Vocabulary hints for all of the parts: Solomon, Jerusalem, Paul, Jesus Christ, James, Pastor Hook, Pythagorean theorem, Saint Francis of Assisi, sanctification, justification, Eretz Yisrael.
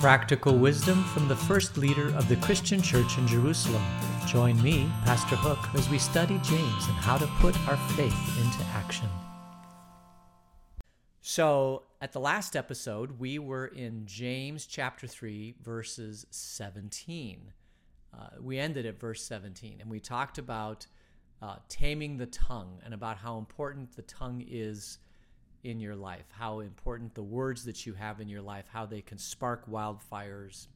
Practical wisdom from the first leader of the Christian Church in Jerusalem. Join me, Pastor Hook, as we study James and how to put our faith into action. So, at the last episode, we were in James chapter 3, verses 17. We ended at verse 17, and we talked about taming the tongue and about how important the tongue is in your life, how important the words that you have in your life, how they can spark wildfires.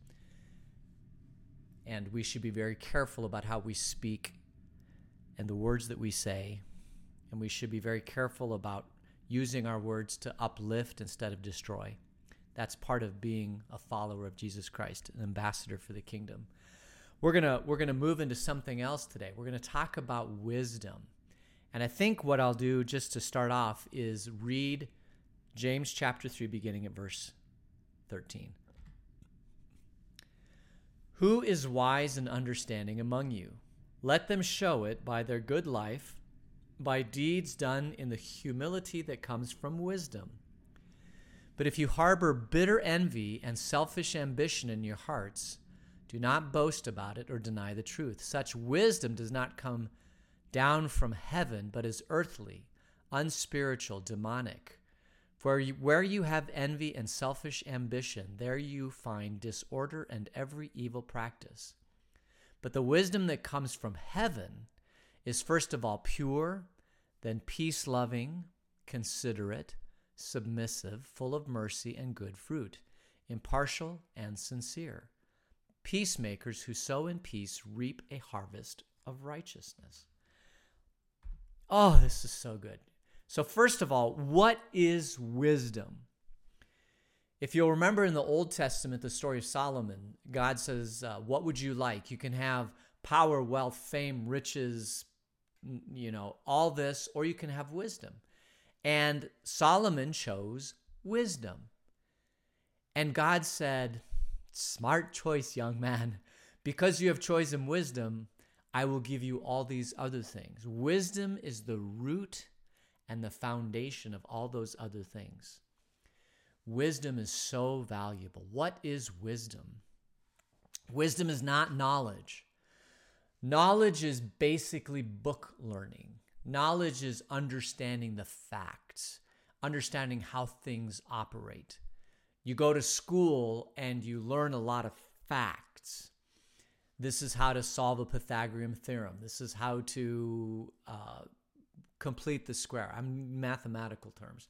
And we should be very careful about how we speak and the words that we say. And we should be very careful about using our words to uplift instead of destroy. That's part of being a follower of Jesus Christ, an ambassador for the kingdom. We're gonna move into something else today. We're gonna talk about wisdom. And I think what I'll do just to start off is read James chapter 3, beginning at verse 13. Who is wise and understanding among you? Let them show it by their good life, by deeds done in the humility that comes from wisdom. But if you harbor bitter envy and selfish ambition in your hearts, do not boast about it or deny the truth. Such wisdom does not come down from heaven, but is earthly, unspiritual, demonic. For where you have envy and selfish ambition, there you find disorder and every evil practice. But the wisdom that comes from heaven is first of all pure, then peace-loving, considerate, submissive, full of mercy and good fruit, impartial and sincere. Peacemakers who sow in peace reap a harvest of righteousness. Oh, this is so good. So first of all, what is wisdom? If you'll remember in the Old Testament, the story of Solomon, God says, what would you like? You can have power, wealth, fame, riches, all this, or you can have wisdom. And Solomon chose wisdom. And God said, smart choice, young man. Because you have chosen wisdom, I will give you all these other things. Wisdom is the root and the foundation of all those other things. Wisdom is so valuable. What is wisdom? Wisdom is not knowledge. Knowledge is basically book learning. Knowledge is understanding the facts, understanding how things operate. You go to school and you learn a lot of facts. This is how to solve a Pythagorean theorem. This is how to complete the square. I'm mathematical terms.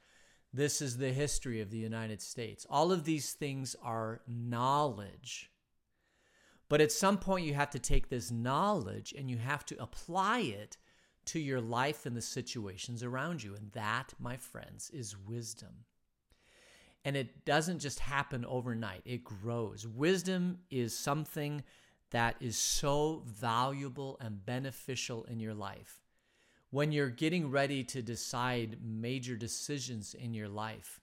This is the history of the United States. All of these things are knowledge. But at some point, you have to take this knowledge and you have to apply it to your life and the situations around you. And that, my friends, is wisdom. And it doesn't just happen overnight. It grows. Wisdom is something that is so valuable and beneficial in your life. When you're getting ready to decide major decisions in your life,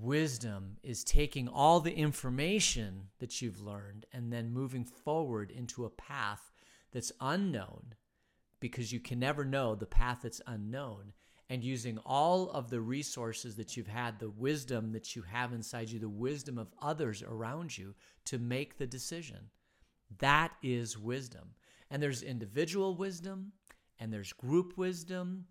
wisdom is taking all the information that you've learned and then moving forward into a path that's unknown, because you can never know the path that's unknown, and using all of the resources that you've had, the wisdom that you have inside you, the wisdom of others around you to make the decision. That is wisdom. And there's individual wisdom, and there's group wisdom.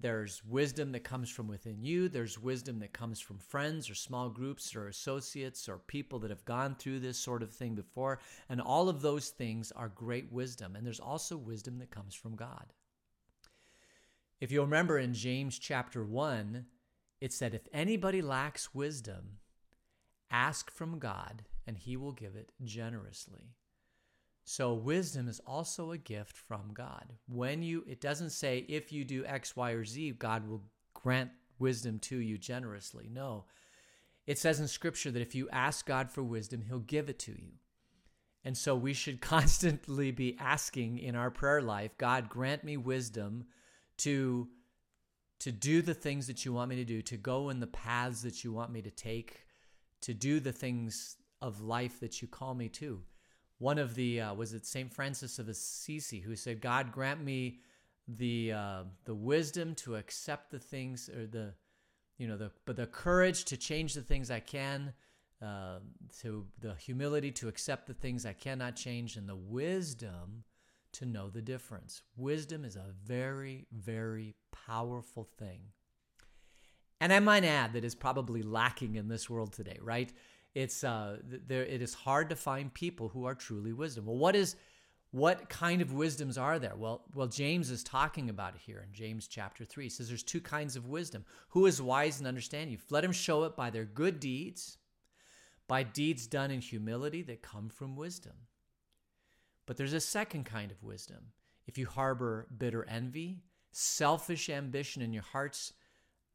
There's wisdom that comes from within you. There's wisdom that comes from friends or small groups or associates or people that have gone through this sort of thing before. And all of those things are great wisdom. And there's also wisdom that comes from God. If you'll remember in James chapter 1, it said, if anybody lacks wisdom, ask from God, and he will give it generously. So wisdom is also a gift from God. It doesn't say, if you do X, Y, or Z, God will grant wisdom to you generously. No, it says in Scripture that if you ask God for wisdom, he'll give it to you. And so we should constantly be asking in our prayer life, God, grant me wisdom to do the things that you want me to do, to go in the paths that you want me to take, to do the things of life that you call me to. One of the, was it Saint Francis of Assisi, who said, God, grant me the wisdom to accept the things, or the courage to change the things I can, to the humility to accept the things I cannot change, and the wisdom to know the difference. Wisdom is a very, very powerful thing. And I might add that it's probably lacking in this world today, right? It is hard to find people who are truly wisdom. Well, what kind of wisdoms are there? Well, James is talking about it here in James chapter 3. He says there's two kinds of wisdom. Who is wise and understanding? Let him show it by their good deeds, by deeds done in humility that come from wisdom. But there's a second kind of wisdom. If you harbor bitter envy, selfish ambition in your hearts,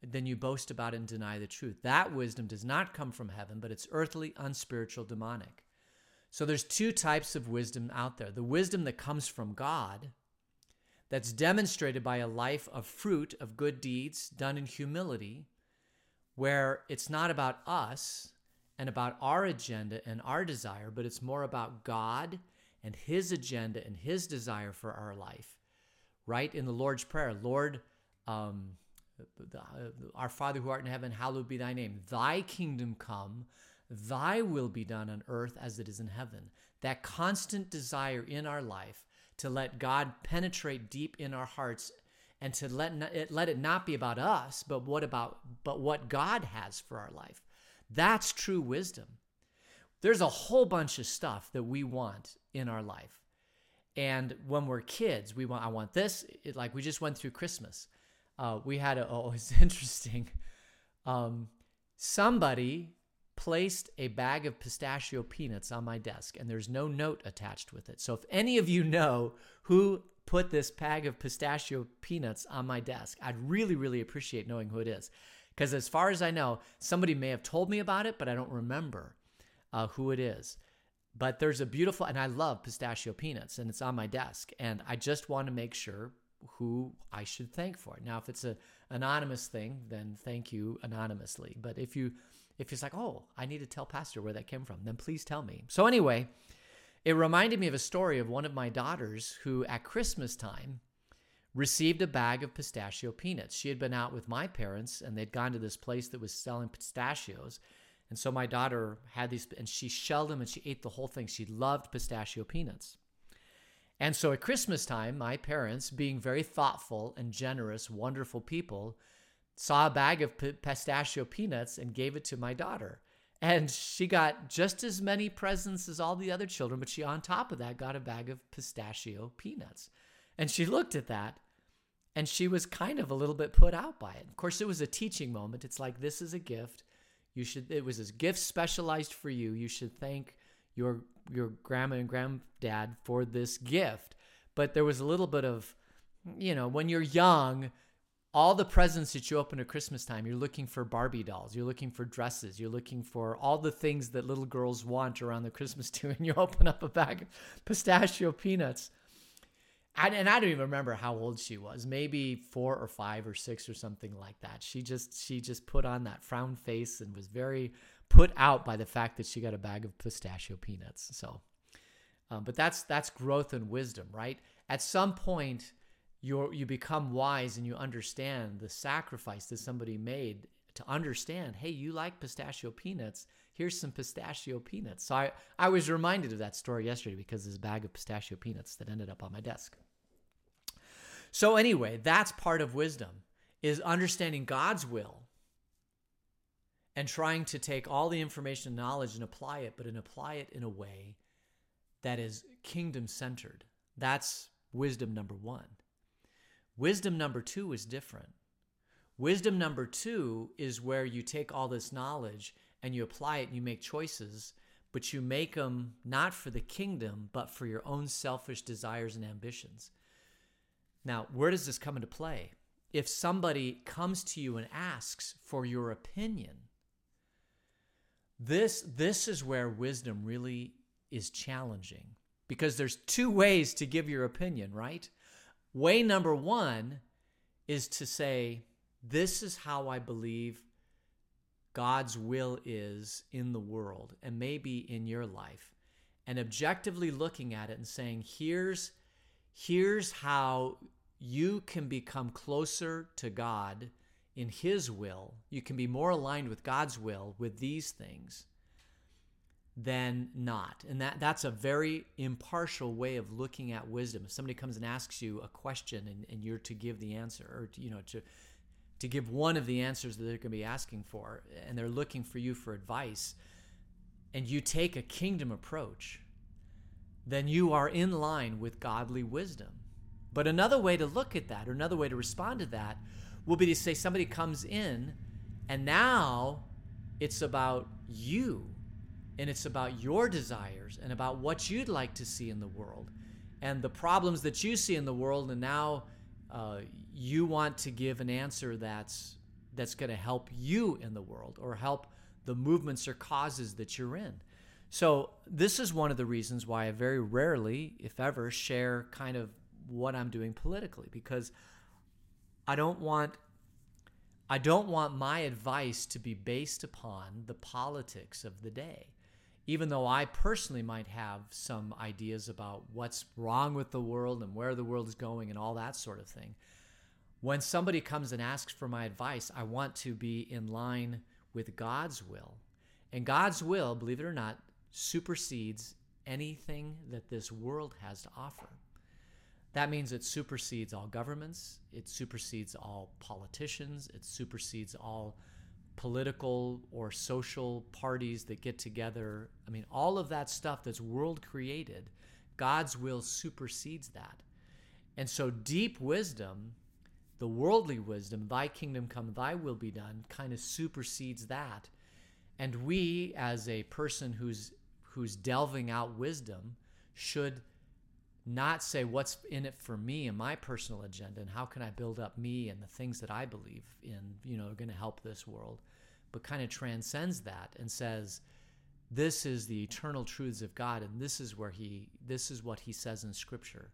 then you boast about it and deny the truth. That wisdom does not come from heaven, but it's earthly, unspiritual, demonic. So there's two types of wisdom out there. The wisdom that comes from God, that's demonstrated by a life of fruit of good deeds done in humility, where it's not about us and about our agenda and our desire, but it's more about God and his agenda and his desire for our life, right? In the Lord's Prayer, Lord, our Father who art in heaven, hallowed be thy name. Thy kingdom come. Thy will be done on earth as it is in heaven. That constant desire in our life to let God penetrate deep in our hearts and to let it not be about us, but what God has for our life. That's true wisdom. There's a whole bunch of stuff that we want in our life. And when we're kids, I want this. Like we just went through Christmas. We had it's interesting. Somebody placed a bag of pistachio peanuts on my desk, and there's no note attached with it. So if any of you know who put this bag of pistachio peanuts on my desk, I'd really, really appreciate knowing who it is. Because as far as I know, somebody may have told me about it, but I don't remember who it is. But there's a beautiful, and I love pistachio peanuts, and it's on my desk. And I just want to make sure who I should thank for it. Now, if it's an anonymous thing, then thank you anonymously. But if it's like, oh, I need to tell Pastor where that came from, then please tell me. So anyway, it reminded me of a story of one of my daughters who at Christmas time received a bag of pistachio peanuts. She had been out with my parents, and they'd gone to this place that was selling pistachios. And so my daughter had these, and she shelled them, and she ate the whole thing. She loved pistachio peanuts. And so at Christmas time, my parents, being very thoughtful and generous, wonderful people, saw a bag of pistachio peanuts and gave it to my daughter. And she got just as many presents as all the other children, but she, on top of that, got a bag of pistachio peanuts. And she looked at that, and she was kind of a little bit put out by it. Of course, it was a teaching moment. It's like, this is a gift. It was a gift specialized for you. You should thank your grandma and granddad for this gift. But there was a little bit of, when you're young, all the presents that you open at Christmas time, you're looking for Barbie dolls, you're looking for dresses, you're looking for all the things that little girls want around the Christmas tree, and you open up a bag of pistachio peanuts. And I don't even remember how old she was, maybe 4 or 5 or 6 or something like that. She just put on that frown face and was very put out by the fact that she got a bag of pistachio peanuts. So, but that's growth and wisdom, right? At some point, you become wise and you understand the sacrifice that somebody made to understand, hey, you like pistachio peanuts. Here's some pistachio peanuts. So I was reminded of that story yesterday because this bag of pistachio peanuts that ended up on my desk. So anyway, that's part of wisdom, is understanding God's will and trying to take all the information and knowledge and apply it, but apply it in a way that is kingdom-centered. That's wisdom number 1. Wisdom number 2 is different. Wisdom number 2 is where you take all this knowledge and you apply it and you make choices, but you make them not for the kingdom, but for your own selfish desires and ambitions. Now, where does this come into play? If somebody comes to you and asks for your opinion, this is where wisdom really is challenging, because there's 2 ways to give your opinion, right? Way number 1 is to say, this is how I believe God's will is in the world and maybe in your life, and objectively looking at it and saying, here's how you can become closer to God in his will. You can be more aligned with God's will with these things. than not. And that's a very impartial way of looking at wisdom. If somebody comes and asks you a question and you're to give the answer, or to give one of the answers that they're going to be asking for, and they're looking for you for advice, and you take a kingdom approach, then you are in line with godly wisdom. But another way to look at that, or another way to respond to that, will be to say somebody comes in and now it's about you, and it's about your desires and about what you'd like to see in the world and the problems that you see in the world, and now you want to give an answer that's going to help you in the world or help the movements or causes that you're in. So this is one of the reasons why I very rarely, if ever, share kind of what I'm doing politically, because I don't want my advice to be based upon the politics of the day, even though I personally might have some ideas about what's wrong with the world and where the world is going and all that sort of thing. When somebody comes and asks for my advice, I want to be in line with God's will. And God's will, believe it or not, supersedes anything that this world has to offer. That means it supersedes all governments, it supersedes all politicians, it supersedes all political or social parties that get together. I mean, all of that stuff that's world-created, God's will supersedes that. And so deep wisdom, the worldly wisdom, thy kingdom come, thy will be done, kind of supersedes that. And we, as a person who's delving out wisdom, should not say what's in it for me and my personal agenda and how can I build up me and the things that I believe in, are going to help this world, but kind of transcends that and says, this is the eternal truths of God, and this is what he says in Scripture,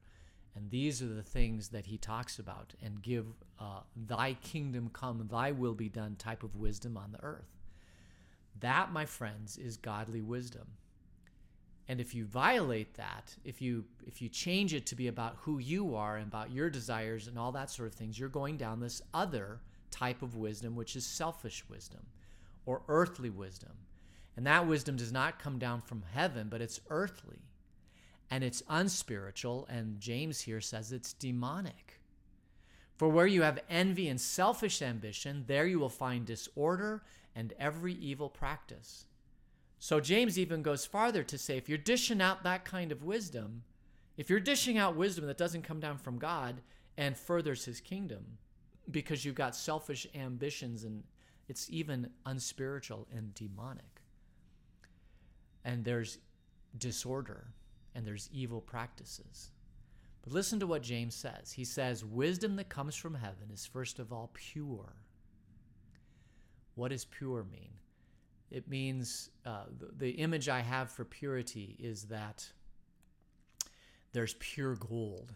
and these are the things that he talks about, and give thy kingdom come, thy will be done type of wisdom on the earth. That, my friends, is godly wisdom. And if you violate that, if you change it to be about who you are and about your desires and all that sort of things, you're going down this other type of wisdom, which is selfish wisdom or earthly wisdom. And that wisdom does not come down from heaven, but it's earthly. And it's unspiritual, and James here says it's demonic. For where you have envy and selfish ambition, there you will find disorder and every evil practice. So James even goes farther to say, if you're dishing out that kind of wisdom, if you're dishing out wisdom that doesn't come down from God and furthers his kingdom because you've got selfish ambitions, and it's even unspiritual and demonic, and there's disorder and there's evil practices. But listen to what James says. He says, wisdom that comes from heaven is first of all pure. What does pure mean? It means the image I have for purity is that there's pure gold,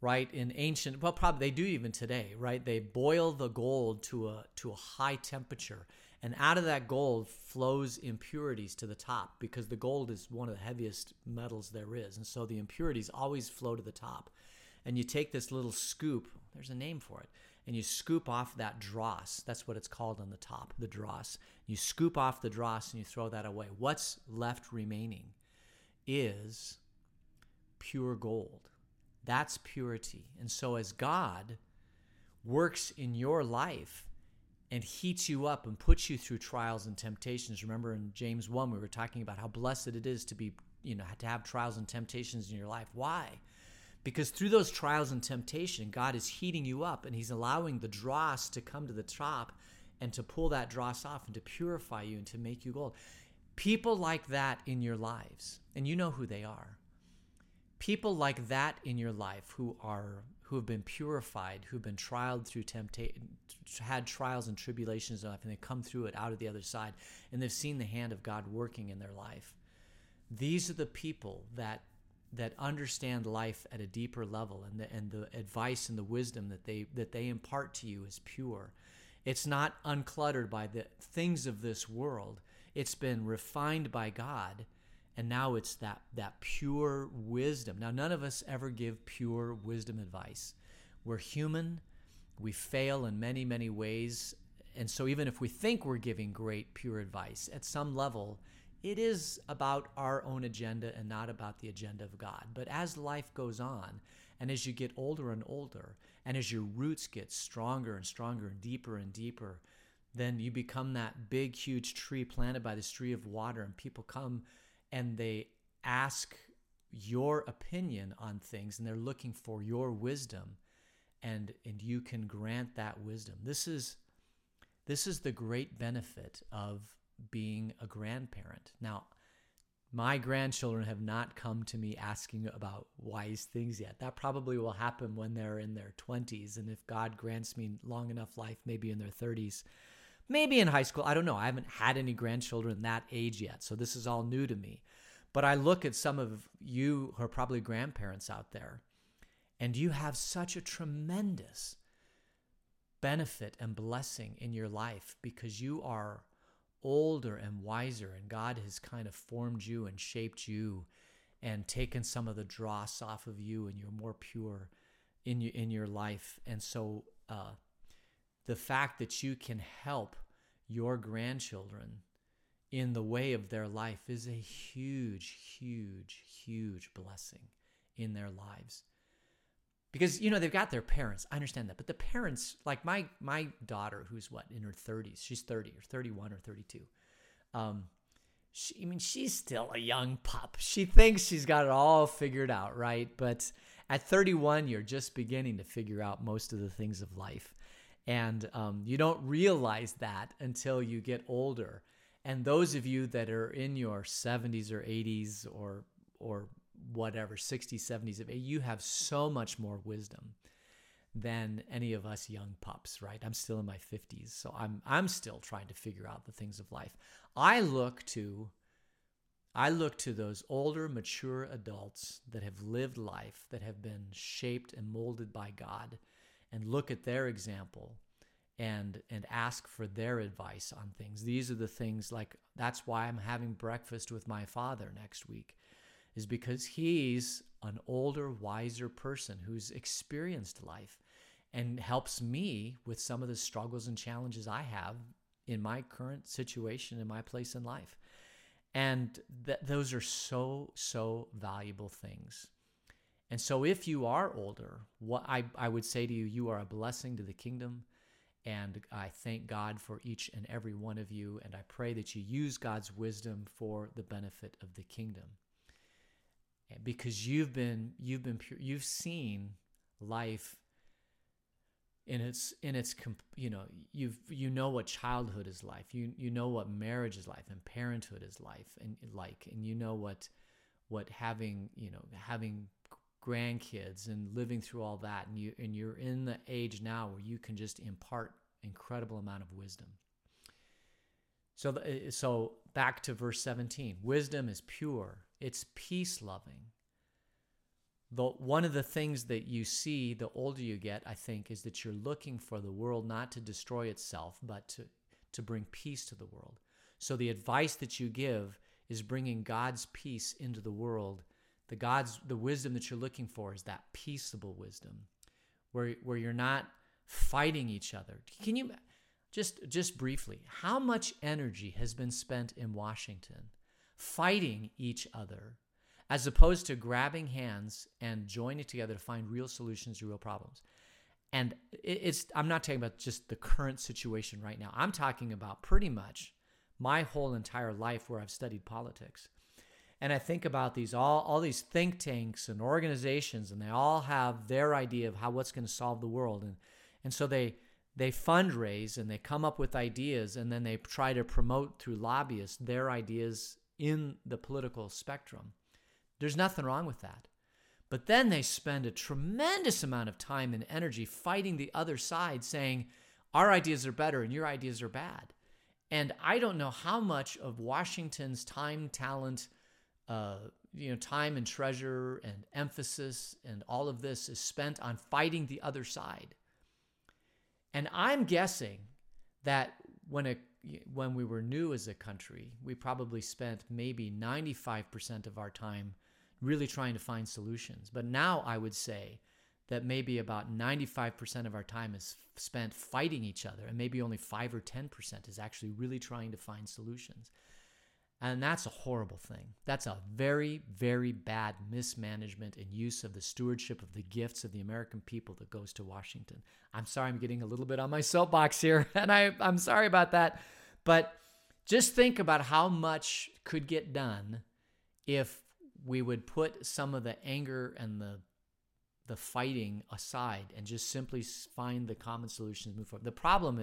right? In ancient, well, probably they do even today, right? They boil the gold to a high temperature, and out of that gold flows impurities to the top, because the gold is one of the heaviest metals there is, and so the impurities always flow to the top. And you take this little scoop, there's a name for it, and you scoop off that dross. That's what it's called on the top, the dross. You scoop off the dross and you throw that away. What's left remaining is pure gold. That's purity. And so as God works in your life and heats you up and puts you through trials and temptations, remember in James 1 we were talking about how blessed it is to be, to have trials and temptations in your life. Why? Because through those trials and temptation, God is heating you up, and he's allowing the dross to come to the top and to pull that dross off and to purify you and to make you gold. People like that in your lives, and you know who they are. People like that in your life who have been purified, who've been trialed through temptation, had trials and tribulations in life, and they come through it out of the other side, and they've seen the hand of God working in their life. These are the people that understand life at a deeper level, and the advice and the wisdom that they impart to you is pure. It's not uncluttered by the things of this world. It's been refined by God, and now it's that pure wisdom. Now, none of us ever give pure wisdom advice. We're human. We fail in many, many ways. And so even if we think we're giving great, pure advice, at some level, it is about our own agenda and not about the agenda of God. But as life goes on, and as you get older and older, and as your roots get stronger and stronger and deeper, then you become that big, huge tree planted by the stream of water, and people come and they ask your opinion on things, and they're looking for your wisdom, and you can grant that wisdom. This is the great benefit of being a grandparent. Now, my grandchildren have not come to me asking about wise things yet. That probably will happen when they're in their 20s, and if God grants me long enough life, maybe in their 30s, maybe in high school. I don't know. I haven't had any grandchildren that age yet, so this is all new to me. But I look at some of you who are probably grandparents out there, and you have such a tremendous benefit and blessing in your life because you are older and wiser, and God has kind of formed you and shaped you and taken some of the dross off of you, and you're more pure in your life. And so the fact that you can help your grandchildren in the way of their life is a huge, huge, huge blessing in their lives. Because, you know, they've got their parents. I understand that. But the parents, like my daughter, who's what, in her 30s, she's 30 or 31 or 32. She's still a young pup. She thinks she's got it all figured out, right? But at 31, you're just beginning to figure out most of the things of life. And you don't realize that until you get older. And those of you that are in your 70s or 80s or whatever, 60s, 70s, you have so much more wisdom than any of us young pups, right? I'm still in my 50s, so I'm still trying to figure out the things of life. I look to those older, mature adults that have lived life, that have been shaped and molded by God, and look at their example and ask for their advice on things. These are the things, like, that's why I'm having breakfast with my father next week, is because he's an older, wiser person who's experienced life and helps me with some of the struggles and challenges I have in my current situation and my place in life. And those are so, so valuable things. And so if you are older, what I would say to you, you are a blessing to the kingdom. And I thank God for each and every one of you. And I pray that you use God's wisdom for the benefit of the kingdom. Because you've been pure, you've seen life in its you know what childhood is like, you know what marriage is like, and parenthood is life, and you know what having grandkids and living through all that, and you're in the age now where you can just impart incredible amount of wisdom. So back to verse 17, wisdom is pure. It's peace-loving. One of the things that you see the older you get, I think, is that you're looking for the world not to destroy itself, but to bring peace to the world. So the advice that you give is bringing God's peace into the world. The wisdom that you're looking for is that peaceable wisdom, where you're not fighting each other. Can you, just briefly, how much energy has been spent in Washington fighting each other, as opposed to grabbing hands and joining together to find real solutions to real problems? And I'm not talking about just the current situation right now. I'm talking about pretty much my whole entire life where I've studied politics. And I think about these all these think tanks and organizations, and they all have their idea of what's going to solve the world. And so they fundraise, and they come up with ideas, and then they try to promote through lobbyists their ideas in the political spectrum. There's nothing wrong with that. But then they spend a tremendous amount of time and energy fighting the other side, saying, our ideas are better and your ideas are bad. And I don't know how much of Washington's time, talent, time and treasure and emphasis and all of this is spent on fighting the other side. And I'm guessing that when we were new as a country, we probably spent maybe 95% of our time really trying to find solutions. But now I would say that maybe about 95% of our time is spent fighting each other, and maybe only 5 or 10% is actually really trying to find solutions. And that's a horrible thing. That's a very, very bad mismanagement and use of the stewardship of the gifts of the American people that goes to Washington. I'm sorry I'm getting a little bit on my soapbox here, and I'm sorry about that. But just think about how much could get done if we would put some of the anger and the fighting aside and just simply find the common solutions and move forward. The problem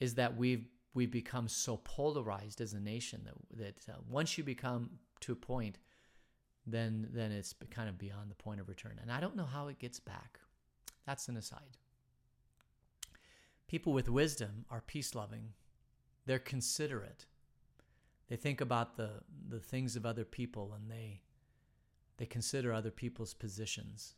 is that we've become so polarized as a nation that once you become to a point, then it's kind of beyond the point of return. And I don't know how it gets back. That's an aside. People with wisdom are peace-loving. They're considerate. They think about the things of other people, and they consider other people's positions.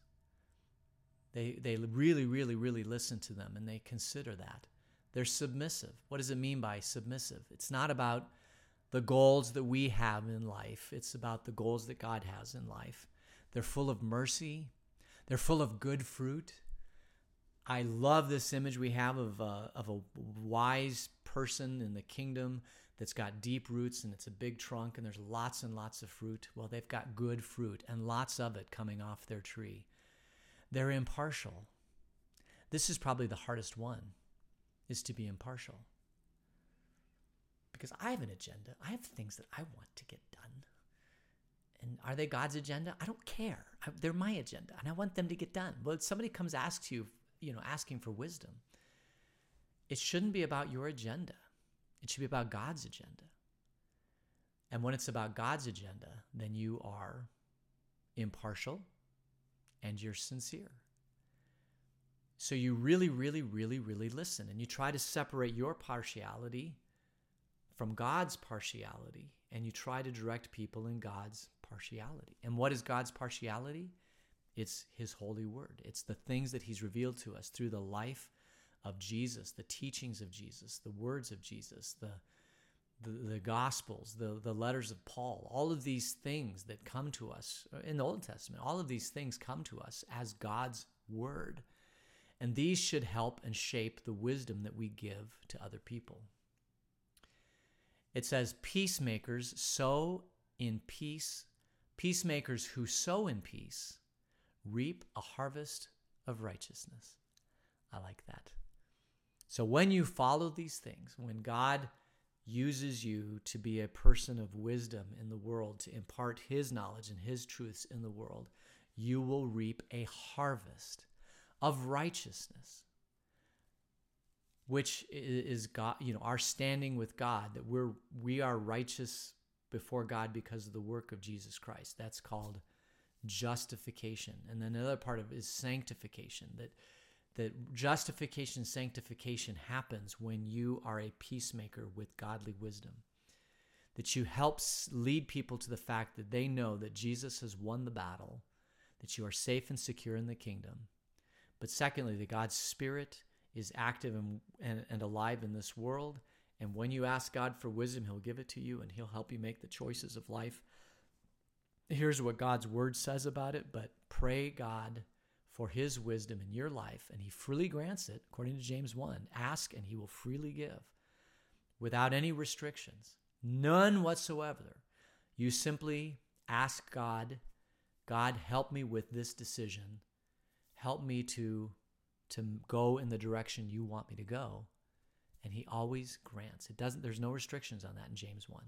They really, really, really listen to them, and they consider that. They're submissive. What does it mean by submissive? It's not about the goals that we have in life. It's about the goals that God has in life. They're full of mercy. They're full of good fruit. I love this image we have of a wise person in the kingdom that's got deep roots, and it's a big trunk, and there's lots and lots of fruit. Well, they've got good fruit and lots of it coming off their tree. They're impartial. This is probably the hardest one. Is to be impartial. Because I have an agenda. I have things that I want to get done. And are they God's agenda? I don't care. They're my agenda, and I want them to get done. Well, if somebody comes asks you, asking for wisdom, it shouldn't be about your agenda. It should be about God's agenda. And when it's about God's agenda, then you are impartial and you're sincere. So you really, really, really, really listen, and you try to separate your partiality from God's partiality, and you try to direct people in God's partiality. And what is God's partiality? It's His holy word. It's the things that He's revealed to us through the life of Jesus, the teachings of Jesus, the words of Jesus, the Gospels, the letters of Paul, all of these things that come to us in the Old Testament, all of these things come to us as God's word. And these should help and shape the wisdom that we give to other people. It says, Peacemakers who sow in peace reap a harvest of righteousness. I like that. So when you follow these things, when God uses you to be a person of wisdom in the world, to impart His knowledge and His truths in the world, you will reap a harvest of righteousness, which is God, our standing with God, that we are righteous before God because of the work of Jesus Christ. That's called justification. And then another part of it is sanctification, that justification, sanctification happens when you are a peacemaker with godly wisdom, that you help lead people to the fact that they know that Jesus has won the battle, that you are safe and secure in the kingdom. But secondly, that God's Spirit is active and alive in this world. And when you ask God for wisdom, He'll give it to you, and He'll help you make the choices of life. Here's what God's Word says about it, but pray God for His wisdom in your life, and He freely grants it, according to James 1. Ask, and He will freely give, without any restrictions, none whatsoever. You simply ask God, help me with this decision. Help me to go in the direction you want me to go. And He always grants. There's no restrictions on that in James 1.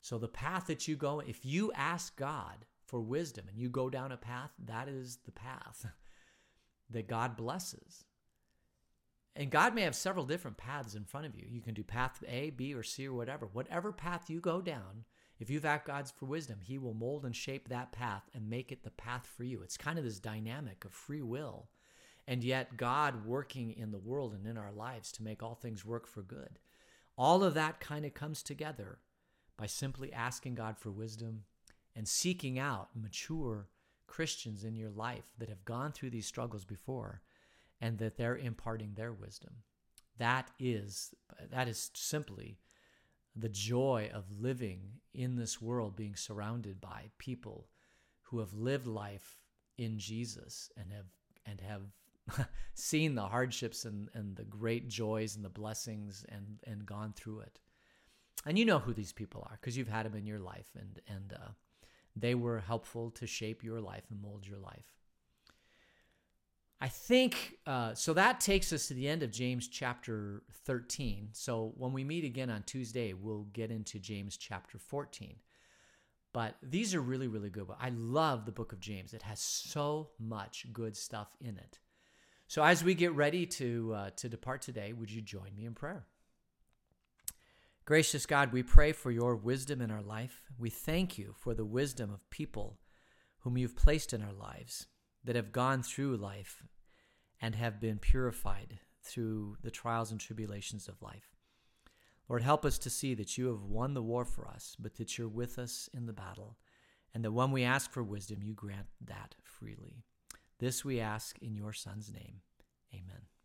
So the path that you go, if you ask God for wisdom and you go down a path, that is the path that God blesses. And God may have several different paths in front of you. You can do path A, B, or C, or whatever. Whatever path you go down, if you've asked God for wisdom, He will mold and shape that path and make it the path for you. It's kind of this dynamic of free will, and yet God working in the world and in our lives to make all things work for good. All of that kind of comes together by simply asking God for wisdom and seeking out mature Christians in your life that have gone through these struggles before, and that they're imparting their wisdom. That is simply the joy of living in this world, being surrounded by people who have lived life in Jesus and have seen the hardships and the great joys and the blessings and gone through it. And you know who these people are because you've had them in your life, and they were helpful to shape your life and mold your life. I think, so that takes us to the end of James chapter 13. So when we meet again on Tuesday, we'll get into James chapter 14. But these are really, really good. I love the book of James. It has so much good stuff in it. So as we get ready to depart today, would you join me in prayer? Gracious God, we pray for your wisdom in our life. We thank you for the wisdom of people whom you've placed in our lives, that have gone through life and have been purified through the trials and tribulations of life. Lord, help us to see that you have won the war for us, but that you're with us in the battle, and that when we ask for wisdom, you grant that freely. This we ask in your Son's name. Amen.